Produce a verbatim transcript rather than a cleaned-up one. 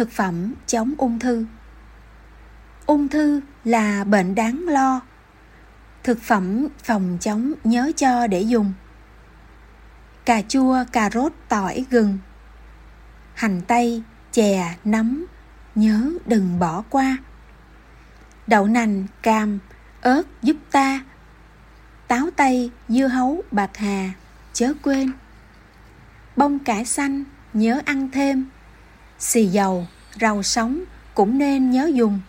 Thực phẩm chống ung thư. Ung thư là bệnh đáng lo. Thực phẩm phòng chống nhớ cho để dùng: cà chua, cà rốt, tỏi, gừng, hành tây, chè, nấm, nhớ đừng bỏ qua, đậu nành, cam, ớt giúp ta, táo tây, dưa hấu, bạc hà chớ quên, bông cải xanh nhớ ăn thêm, xì dầu, rau sống cũng nên nhớ dùng.